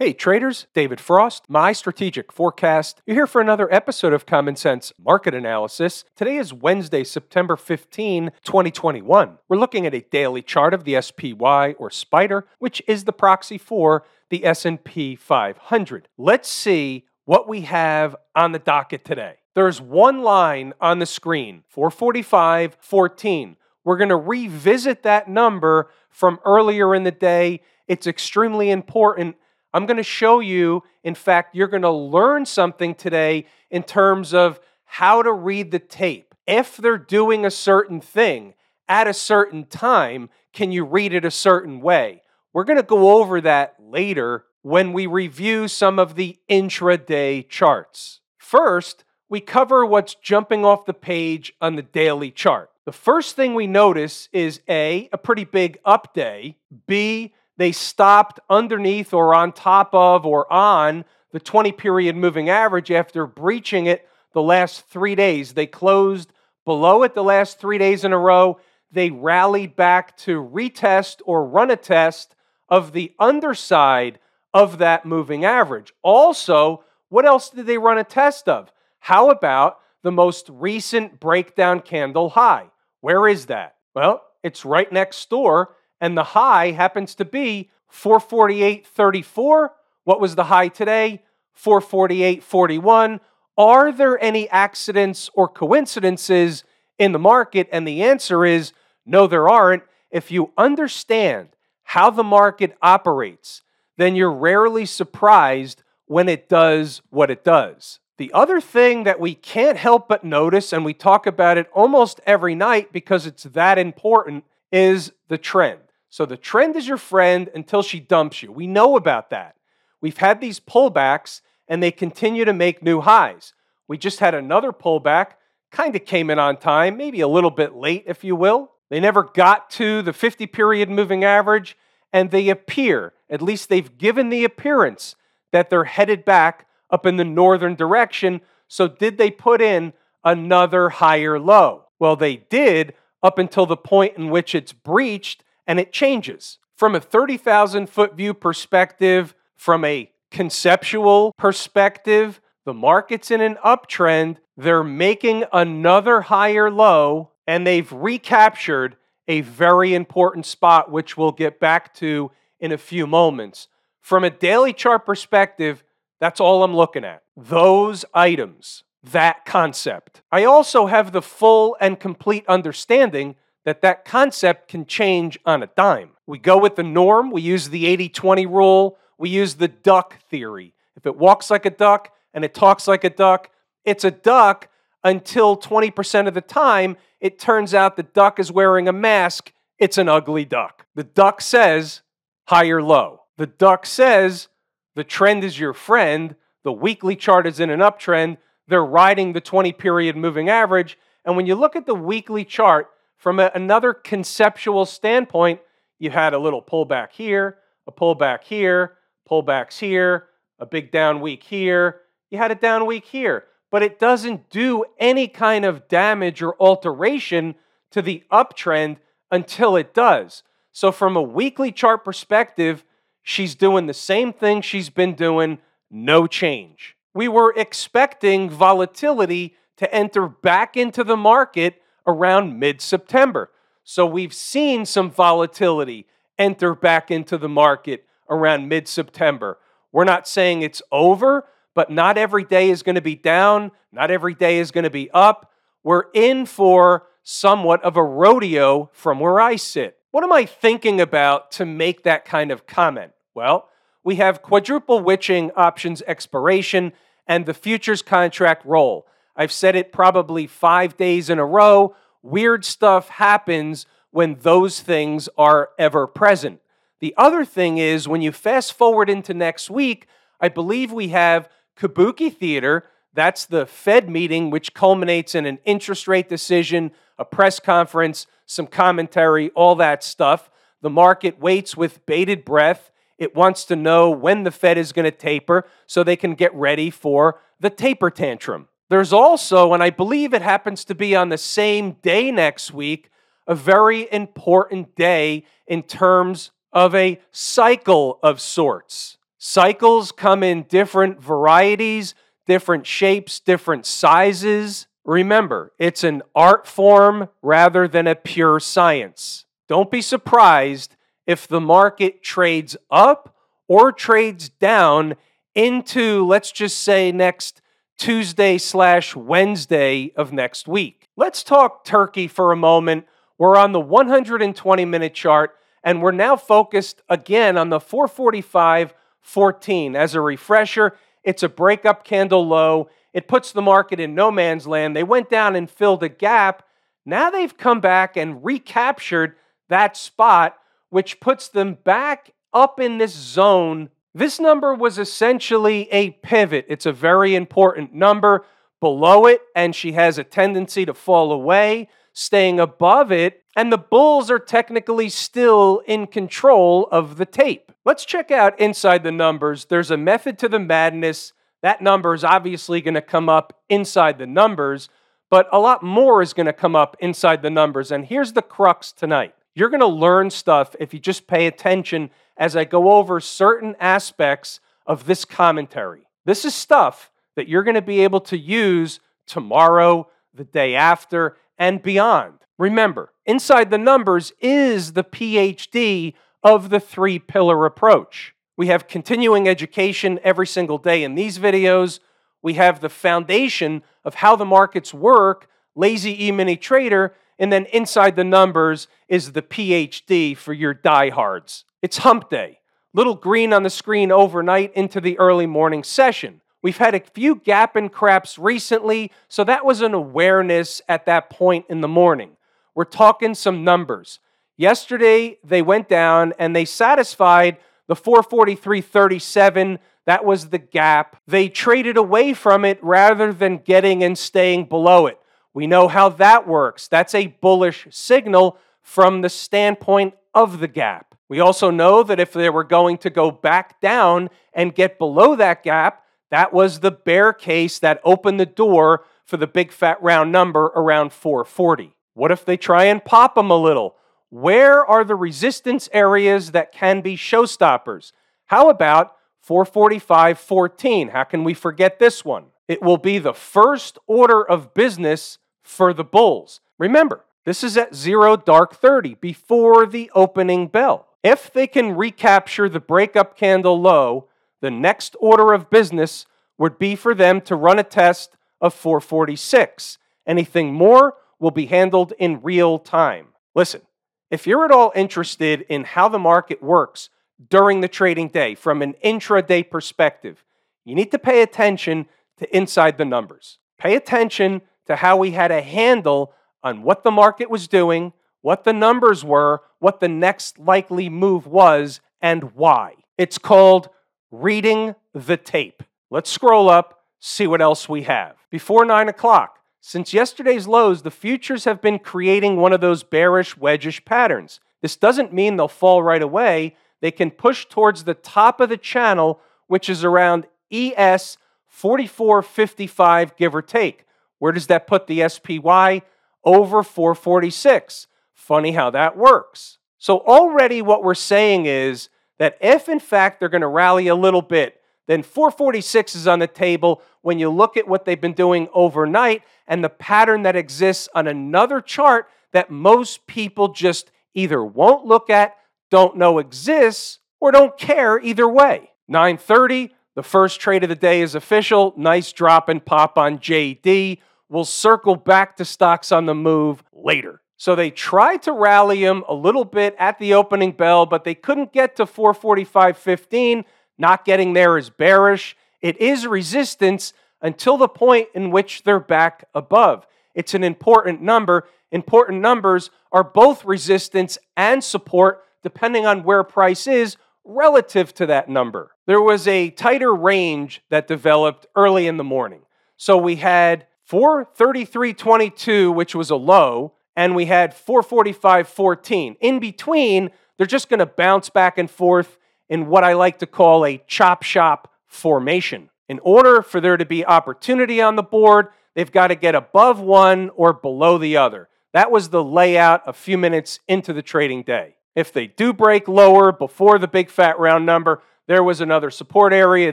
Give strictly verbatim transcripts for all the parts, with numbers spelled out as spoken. Hey traders, David Frost, my strategic forecast. You're here for another episode of Common Sense Market Analysis. Today is Wednesday, September fifteenth, twenty twenty-one. We're looking at a daily chart of the S P Y or SPYDER, which is the proxy for the S and P five hundred. Let's see what we have on the docket today. There's one line on the screen, four forty-five fourteen. We're going to revisit that number from earlier in the day. It's extremely important. I'm going to show you, in fact, you're going to learn something today in terms of how to read the tape. If they're doing a certain thing at a certain time, can you read it a certain way? We're going to go over that later when we review some of the intraday charts. First, we cover what's jumping off the page on the daily chart. The first thing we notice is A, a pretty big up day, B, they stopped underneath or on top of or on the twenty-period moving average after breaching it the last three days. They closed below it the last three days in a row. They rallied back to retest or run a test of the underside of that moving average. Also, what else did they run a test of? How about the most recent breakdown candle high? Where is that? Well, it's right next door. And the high happens to be four forty-eight thirty-four. What was the high today? four forty-eight forty-one. Are there any accidents or coincidences in the market? And the answer is no, there aren't. If you understand how the market operates, then you're rarely surprised when it does what it does. The other thing that we can't help but notice, and we talk about it almost every night because it's that important, is the trend. So the trend is your friend until she dumps you. We know about that. We've had these pullbacks and they continue to make new highs. We just had another pullback, kind of came in on time, maybe a little bit late, if you will. They never got to the fifty-period moving average and they appear, at least they've given the appearance, that they're headed back up in the northern direction. So did they put in another higher low? Well, they did, up until the point in which it's breached and it changes. From a thirty thousand foot view perspective, from a conceptual perspective, the market's in an uptrend, they're making another higher low, and they've recaptured a very important spot, which we'll get back to in a few moments. From a daily chart perspective, that's all I'm looking at. Those items. That concept. I also have the full and complete understanding that that concept can change on a dime. We go with the norm. We use the eighty twenty rule. We use the duck theory. If it walks like a duck and it talks like a duck, it's a duck until twenty percent of the time it turns out the duck is wearing a mask. It's an ugly duck. The duck says high or low. The duck says the trend is your friend. The weekly chart is in an uptrend. They're riding the twenty-period moving average. And when you look at the weekly chart from a, another conceptual standpoint, you had a little pullback here, a pullback here, pullbacks here, a big down week here. You had a down week here. But it doesn't do any kind of damage or alteration to the uptrend until it does. So from a weekly chart perspective, she's doing the same thing she's been doing, no change. We were expecting volatility to enter back into the market around mid-September. So we've seen some volatility enter back into the market around mid-September. We're not saying it's over, but not every day is going to be down. Not every day is going to be up. We're in for somewhat of a rodeo from where I sit. What am I thinking about to make that kind of comment? Well, we have quadruple witching options expiration and the futures contract roll. I've said it probably five days in a row. Weird stuff happens when those things are ever present. The other thing is when you fast forward into next week, I believe we have Kabuki Theater. That's the Fed meeting, which culminates in an interest rate decision, a press conference, some commentary, all that stuff. The market waits with bated breath. It wants to know when the Fed is going to taper so they can get ready for the taper tantrum. There's also, and I believe it happens to be on the same day next week, a very important day in terms of a cycle of sorts. Cycles come in different varieties, different shapes, different sizes. Remember, it's an art form rather than a pure science. Don't be surprised if the market trades up or trades down into, let's just say, next Tuesday slash Wednesday of next week. Let's talk Turkey for a moment. We're on the one hundred twenty minute chart, and we're now focused again on the four forty-five fourteen. As a refresher, it's a breakup candle low. It puts the market in no man's land. They went down and filled a gap. Now they've come back and recaptured that spot, which puts them back up in this zone. This number was essentially a pivot. It's a very important number. Below it, and she has a tendency to fall away, staying above it, and the bulls are technically still in control of the tape. Let's check out inside the numbers. There's a method to the madness. That number is obviously going to come up inside the numbers, but a lot more is going to come up inside the numbers. And here's the crux tonight. You're going to learn stuff if you just pay attention as I go over certain aspects of this commentary. This is stuff that you're going to be able to use tomorrow, the day after, and beyond. Remember, inside the numbers is the PhD of the three-pillar approach. We have continuing education every single day in these videos. We have the foundation of how the markets work, Lazy E-mini trader, and then inside the numbers is the PhD for your diehards. It's hump day. Little green on the screen overnight into the early morning session. We've had a few gap and craps recently, so that was an awareness at that point in the morning. We're talking some numbers. Yesterday, they went down and they satisfied the four forty-three thirty-seven. That was the gap. They traded away from it rather than getting and staying below it. We know how that works. That's a bullish signal from the standpoint of the gap. We also know that if they were going to go back down and get below that gap, that was the bear case that opened the door for the big fat round number around four forty. What if they try and pop them a little? Where are the resistance areas that can be showstoppers? How about four forty-five fourteen? How can we forget this one? It will be the first order of business for the bulls. Remember, this is at zero dark thirty before the opening bell. If they can recapture the breakup candle low, the next order of business would be for them to run a test of four forty-six. Anything more will be handled in real time. Listen, if you're at all interested in how the market works during the trading day from an intraday perspective, you need to pay attention to inside the numbers. Pay attention to how we had a handle on what the market was doing, what the numbers were, what the next likely move was, and why. It's called reading the tape. Let's scroll up, see what else we have. Before nine o'clock, since yesterday's lows, the futures have been creating one of those bearish, wedgish patterns. This doesn't mean they'll fall right away. They can push towards the top of the channel, which is around E S forty-four fifty-five, give or take. Where does that put the S P Y? Over four forty-six. Funny how that works. So already what we're saying is that if, in fact, they're going to rally a little bit, then four forty-six is on the table when you look at what they've been doing overnight and the pattern that exists on another chart that most people just either won't look at, don't know exists, or don't care either way. nine thirty, the first trade of the day is official. Nice drop and pop on J D. We'll circle back to stocks on the move later. So they tried to rally him a little bit at the opening bell, but they couldn't get to four forty-five fifteen. Not getting there is bearish. It is resistance until the point in which they're back above. It's an important number. Important numbers are both resistance and support, depending on where price is relative to that number. There was a tighter range that developed early in the morning. So we had four thirty-three twenty-two, which was a low, and we had four forty-five fourteen. In between, they're just going to bounce back and forth in what I like to call a chop shop formation. In order for there to be opportunity on the board, they've got to get above one or below the other. That was the layout a few minutes into the trading day. If they do break lower before the big fat round number, There was another support area.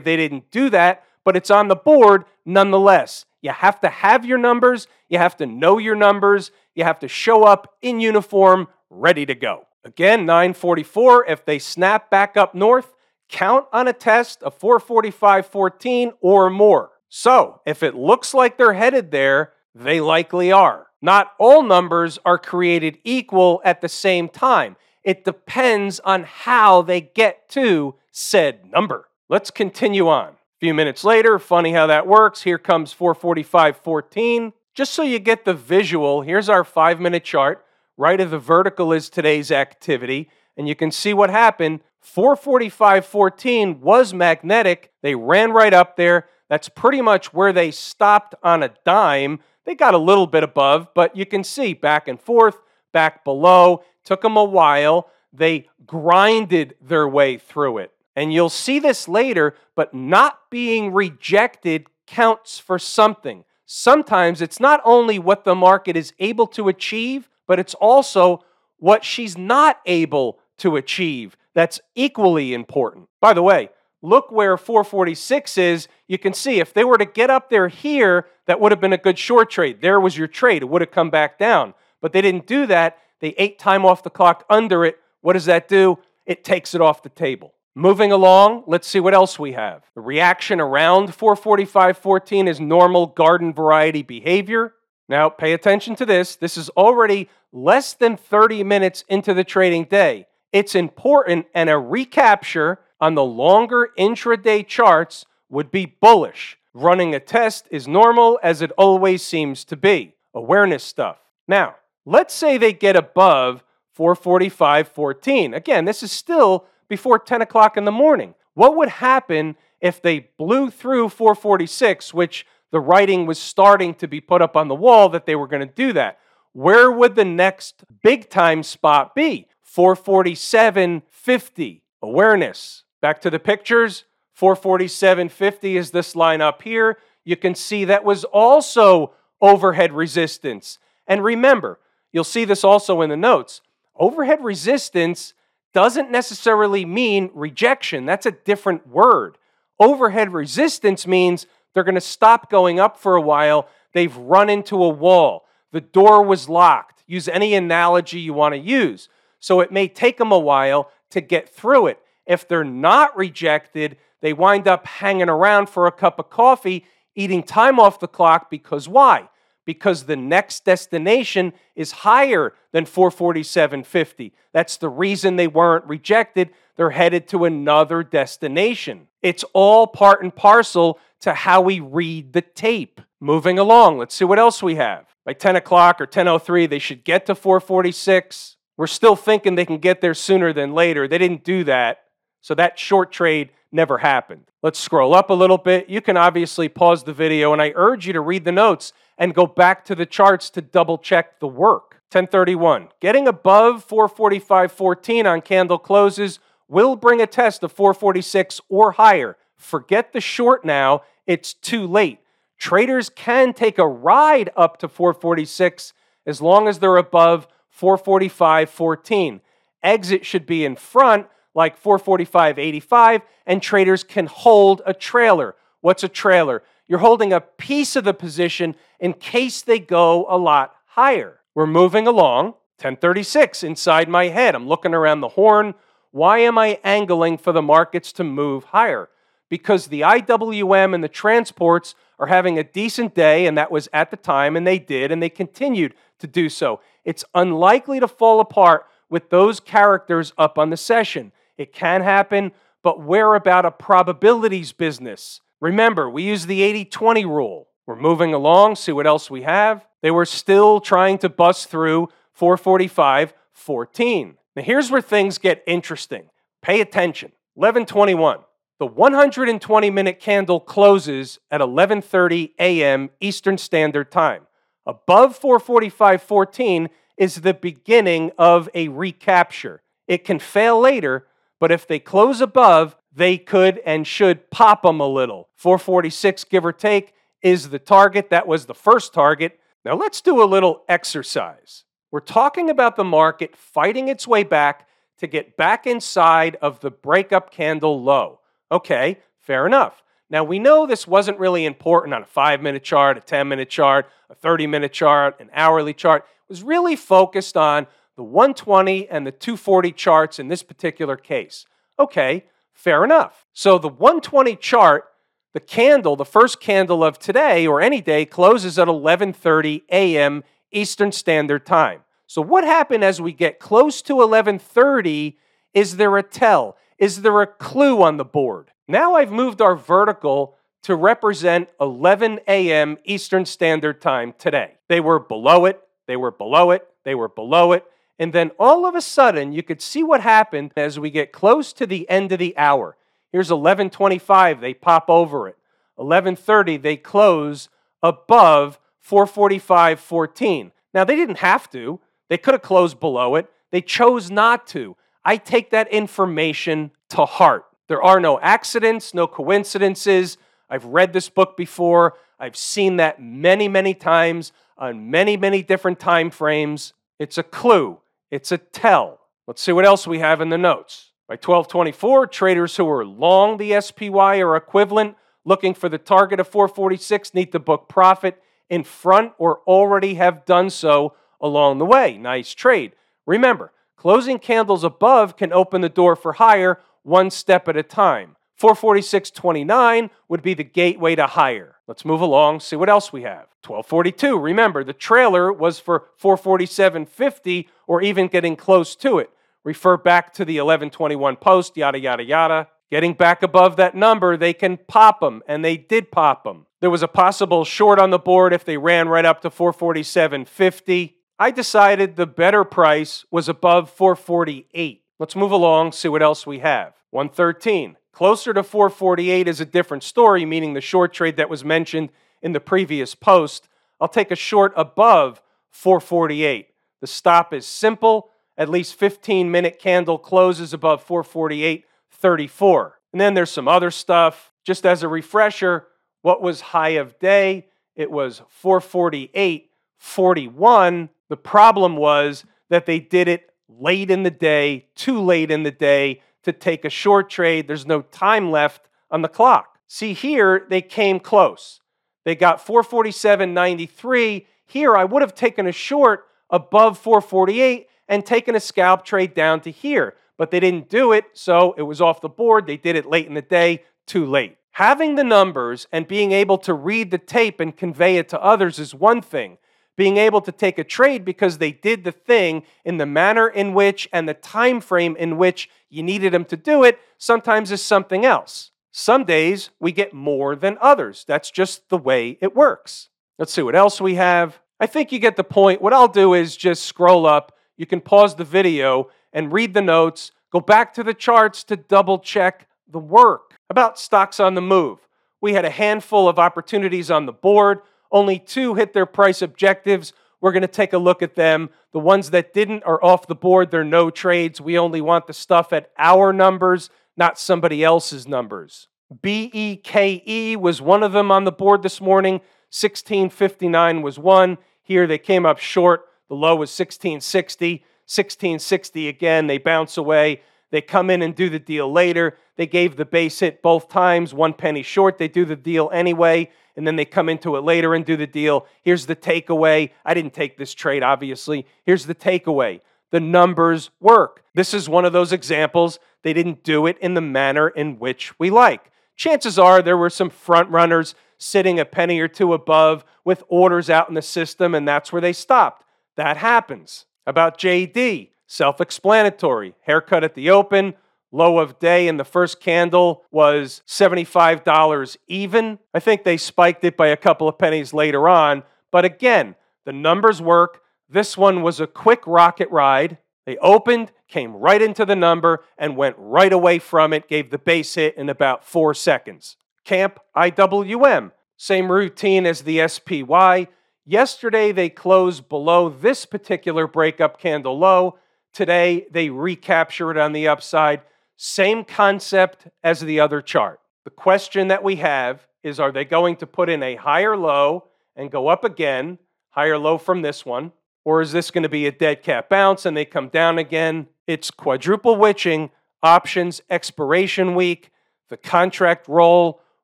They didn't do that, but it's on the board nonetheless. You have to have your numbers. You have to know your numbers. You have to show up in uniform, ready to go. Again, nine forty-four, if they snap back up north, count on a test of four forty-five fourteen or more. So if it looks like they're headed there, they likely are. Not all numbers are created equal at the same time. It depends on how they get to said number. Let's continue on. A few minutes later, funny how that works. Here comes four forty-five fourteen. Just so you get the visual, here's our five-minute chart. Right of the vertical is today's activity, and you can see what happened. four forty-five fourteen was magnetic. They ran right up there. That's pretty much where they stopped on a dime. They got a little bit above, but you can see back and forth, back below. Took them a while. They grinded their way through it. And you'll see this later, but not being rejected counts for something. Sometimes it's not only what the market is able to achieve, but it's also what she's not able to achieve. That's equally important. By the way, look where four forty-six is. You can see if they were to get up there here, that would have been a good short trade. There was your trade. It would have come back down. But they didn't do that. They ate time off the clock under it. What does that do? It takes it off the table. Moving along, let's see what else we have. The reaction around four forty-five fourteen is normal garden variety behavior. Now, pay attention to this. This is already less than thirty minutes into the trading day. It's important, and a recapture on the longer intraday charts would be bullish. Running a test is normal, as it always seems to be. Awareness stuff. Now, let's say they get above four forty-five fourteen. Again, this is still before ten o'clock in the morning. What would happen if they blew through four forty-six, which the writing was starting to be put up on the wall that they were going to do that? Where would the next big time spot be? four forty-seven fifty. Awareness. Back to the pictures. four forty-seven fifty is this line up here. You can see that was also overhead resistance. And remember, you'll see this also in the notes. Overhead resistance doesn't necessarily mean rejection. That's a different word. Overhead resistance means they're going to stop going up for a while. They've run into a wall. The door was locked. Use any analogy you want to use. So it may take them a while to get through it. If they're not rejected, they wind up hanging around for a cup of coffee, eating time off the clock, because why? Because the next destination is higher than four forty-seven fifty. That's the reason they weren't rejected. They're headed to another destination. It's all part and parcel to how we read the tape. Moving along, let's see what else we have. By ten o'clock or ten oh three, they should get to four forty-six. We're still thinking they can get there sooner than later. They didn't do that, so that short trade never happened. Let's scroll up a little bit. You can obviously pause the video, and I urge you to read the notes and go back to the charts to double check the work. ten thirty-one, getting above four forty-five fourteen on candle closes will bring a test of four forty-six or higher. Forget the short now, it's too late. Traders can take a ride up to four forty-six as long as they're above four forty-five fourteen. Exit should be in front, like four forty-five eighty-five, and traders can hold a trailer. What's a trailer? You're holding a piece of the position in case they go a lot higher. We're moving along. ten thirty-six inside my head. I'm looking around the horn. Why am I angling for the markets to move higher? Because the I W M and the transports are having a decent day, and that was at the time, and they did, and they continued to do so. It's unlikely to fall apart with those characters up on the session. It can happen, but we're about a probabilities business. Remember, we use the eighty twenty rule. We're moving along, see what else we have. They were still trying to bust through four forty-five fourteen. Now here's where things get interesting. Pay attention. eleven twenty-one. The one hundred twenty minute candle closes at eleven thirty a m Eastern Standard Time. Above four forty-five fourteen is the beginning of a recapture. It can fail later, but if they close above, they could and should pop them a little. four forty-six, give or take, is the target. That was the first target. Now let's do a little exercise. We're talking about the market fighting its way back to get back inside of the breakup candle low. Okay, fair enough. Now, we know this wasn't really important on a five-minute chart, a ten-minute chart, a thirty-minute chart, an hourly chart. It was really focused on the one twenty and the two forty charts in this particular case. Okay, fair enough. So the one twenty chart, the candle, the first candle of today or any day, closes at eleven thirty a m Eastern Standard Time. So what happened as we get close to eleven thirty? Is there a tell? Is there a clue on the board? Now I've moved our vertical to represent eleven a m Eastern Standard Time today. They were below it, they were below it, they were below it, and then all of a sudden you could see what happened as we get close to the end of the hour. Here's eleven twenty-five, they pop over it. eleven thirty, they close above four forty-five fourteen. Now, they didn't have to. They could have closed below it. They chose not to. I take that information to heart. There are no accidents, no coincidences. I've read this book before. I've seen that many, many times on many, many different time frames. It's a clue. It's a tell. Let's see what else we have in the notes. By twelve twenty-four, traders who are long the S P Y or equivalent, looking for the target of four forty-six, need to book profit in front or already have done so along the way. Nice trade. Remember, closing candles above can open the door for higher one step at a time. four forty-six twenty-nine would be the gateway to higher. Let's move along, see what else we have. twelve forty-two, remember, the trailer was for four forty-seven fifty or even getting close to it. Refer back to the eleven twenty-one post, yada, yada, yada. Getting back above that number, they can pop them, and they did pop them. There was a possible short on the board if they ran right up to four forty-seven fifty. I decided the better price was above four forty-eight. Let's move along, see what else we have. one thirteen. Closer to four forty-eight is a different story, meaning the short trade that was mentioned in the previous post. I'll take a short above four forty-eight. The stop is simple. At least fifteen minute candle closes above four forty-eight thirty-four. And then there's some other stuff. Just as a refresher, what was high of day? It was four forty-eight forty-one. The problem was that they did it late in the day, too late in the day to take a short trade. There's no time left on the clock. See here, they came close. They got four forty-seven ninety-three. Here, I would have taken a short above four forty-eight and taken a scalp trade down to here. But they didn't do it, so it was off the board. They did it late in the day, too late. Having the numbers and being able to read the tape and convey it to others is one thing. Being able to take a trade because they did the thing in the manner in which and the time frame in which you needed them to do it sometimes is something else. Some days we get more than others. That's just the way it works. Let's see what else we have. I think you get the point. What I'll do is just scroll up. You can pause the video and read the notes, go back to the charts to double check the work. About stocks on the move. We had a handful of opportunities on the board. Only two hit their price objectives. We're going to take a look at them. The ones that didn't are off the board. They're no trades. We only want the stuff at our numbers, not somebody else's numbers. B E K E was one of them on the board this morning. sixteen fifty-nine was one. Here they came up short. The low was sixteen sixty, sixteen sixty again. They bounce away. They come in and do the deal later. They gave the base hit both times, one penny short. They do the deal anyway, and then they come into it later and do the deal. Here's the takeaway. I didn't take this trade, obviously. Here's the takeaway. The numbers work. This is one of those examples. They didn't do it in the manner in which we like. Chances are there were some front runners sitting a penny or two above with orders out in the system, and that's where they stopped. That happens. About J D, self-explanatory. Haircut at the open, low of day in the first candle was seventy-five dollars even. I think they spiked it by a couple of pennies later on. But again, the numbers work. This one was a quick rocket ride. They opened, came right into the number, and went right away from it, gave the base hit in about four seconds. Camp I W M, same routine as the S P Y. Yesterday, they closed below this particular breakup candle low. Today, they recapture it on the upside. Same concept as the other chart. The question that we have is, are they going to put in a higher low and go up again, higher low from this one? Or is this going to be a dead cat bounce and they come down again? It's quadruple witching, options expiration week. the contract roll,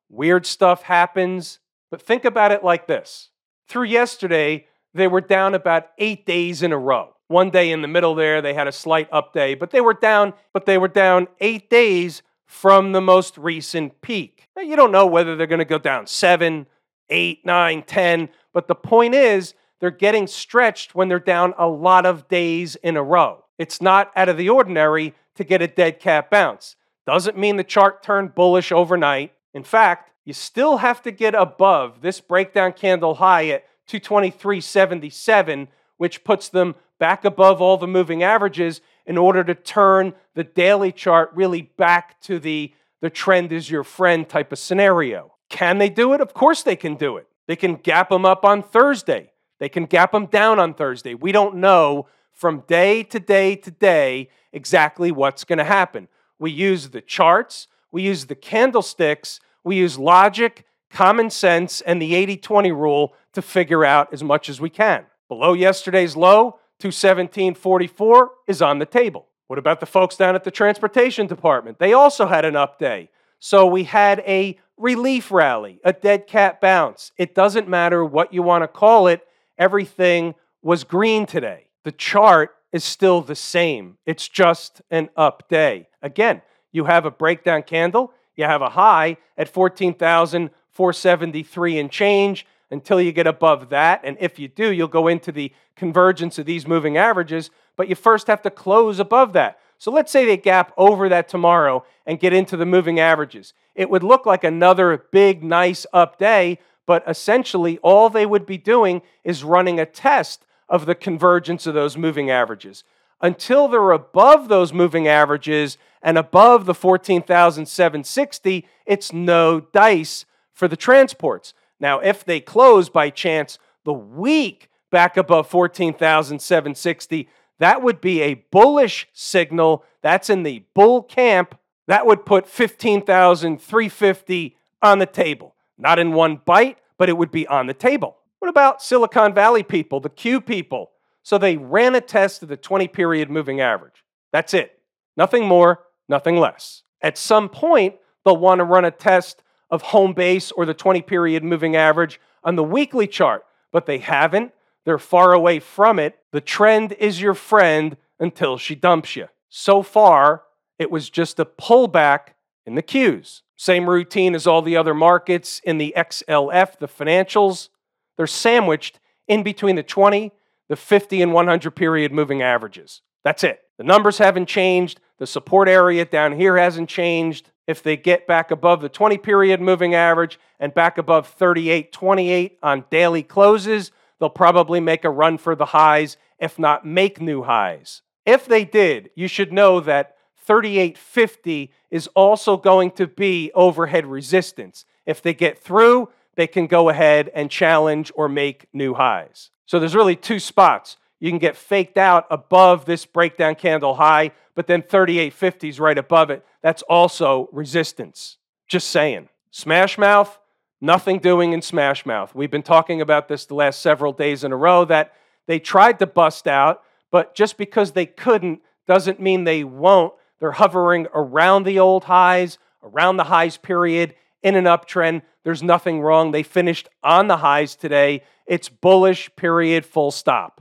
weird stuff happens. But think about it like this. Through yesterday, they were down about eight days in a row. One day in the middle there, they had a slight up day, but they were down, but they were down eight days from the most recent peak. Now, you don't know whether they're going to go down seven, eight, nine, ten, but the point is they're getting stretched when they're down a lot of days in a row. It's not out of the ordinary to get a dead cat bounce. Doesn't mean the chart turned bullish overnight. In fact, you still have to get above this breakdown candle high at two twenty-three seventy-seven, which puts them back above all the moving averages in order to turn the daily chart really back to the, the trend is your friend type of scenario. Can they do it? Of course they can do it. They can gap them up on Thursday. They can gap them down on Thursday. We don't know from day to day to day exactly what's going to happen. We use the charts. We use the candlesticks. We use logic, common sense, and the eighty twenty rule to figure out as much as we can. Below yesterday's low, two seventeen forty-four is on the table. What about the folks down at the transportation department? They also had an up day. So we had a relief rally, a dead cat bounce. It doesn't matter what you want to call it. Everything was green today. The chart is still the same. It's just an up day. Again, you have a breakdown candle. You have a high at fourteen thousand four seventy-three and change. Until you get above that, and if you do, you'll go into the convergence of these moving averages, but you first have to close above that. So let's say they gap over that tomorrow and get into the moving averages. It would look like another big, nice up day, but essentially all they would be doing is running a test of the convergence of those moving averages. Until they're above those moving averages and above the fourteen thousand seven sixty, it's no dice for the transports. Now, if they close by chance the week back above fourteen thousand seven sixty, that would be a bullish signal. That's in the bull camp. That would put fifteen thousand three fifty on the table. Not in one bite, but it would be on the table. What about Silicon Valley people, the Q people? So they ran a test of the twenty-period moving average. That's it. Nothing more, nothing less. At some point, they'll want to run a test of home base or the twenty-period moving average on the weekly chart, but they haven't. They're far away from it. The trend is your friend until she dumps you. So far, it was just a pullback in the Qs. Same routine as all the other markets in the X L F, the financials. They're sandwiched in between the twenty, the fifty, and one hundred-period moving averages. That's it. The numbers haven't changed. The support area down here hasn't changed. If they get back above the twenty-period moving average and back above thirty-eight twenty-eight on daily closes, they'll probably make a run for the highs, if not make new highs. If they did, you should know that thirty-eight fifty is also going to be overhead resistance. If they get through, they can go ahead and challenge or make new highs. So there's really two spots. You can get faked out above this breakdown candle high, but then thirty-eight fifty is right above it. That's also resistance. Just saying. Smash mouth, nothing doing in smash mouth. We've been talking about this the last several days in a row that they tried to bust out, but just because they couldn't doesn't mean they won't. They're hovering around the old highs, around the highs period, in an uptrend. There's nothing wrong. They finished on the highs today. It's bullish period, full stop.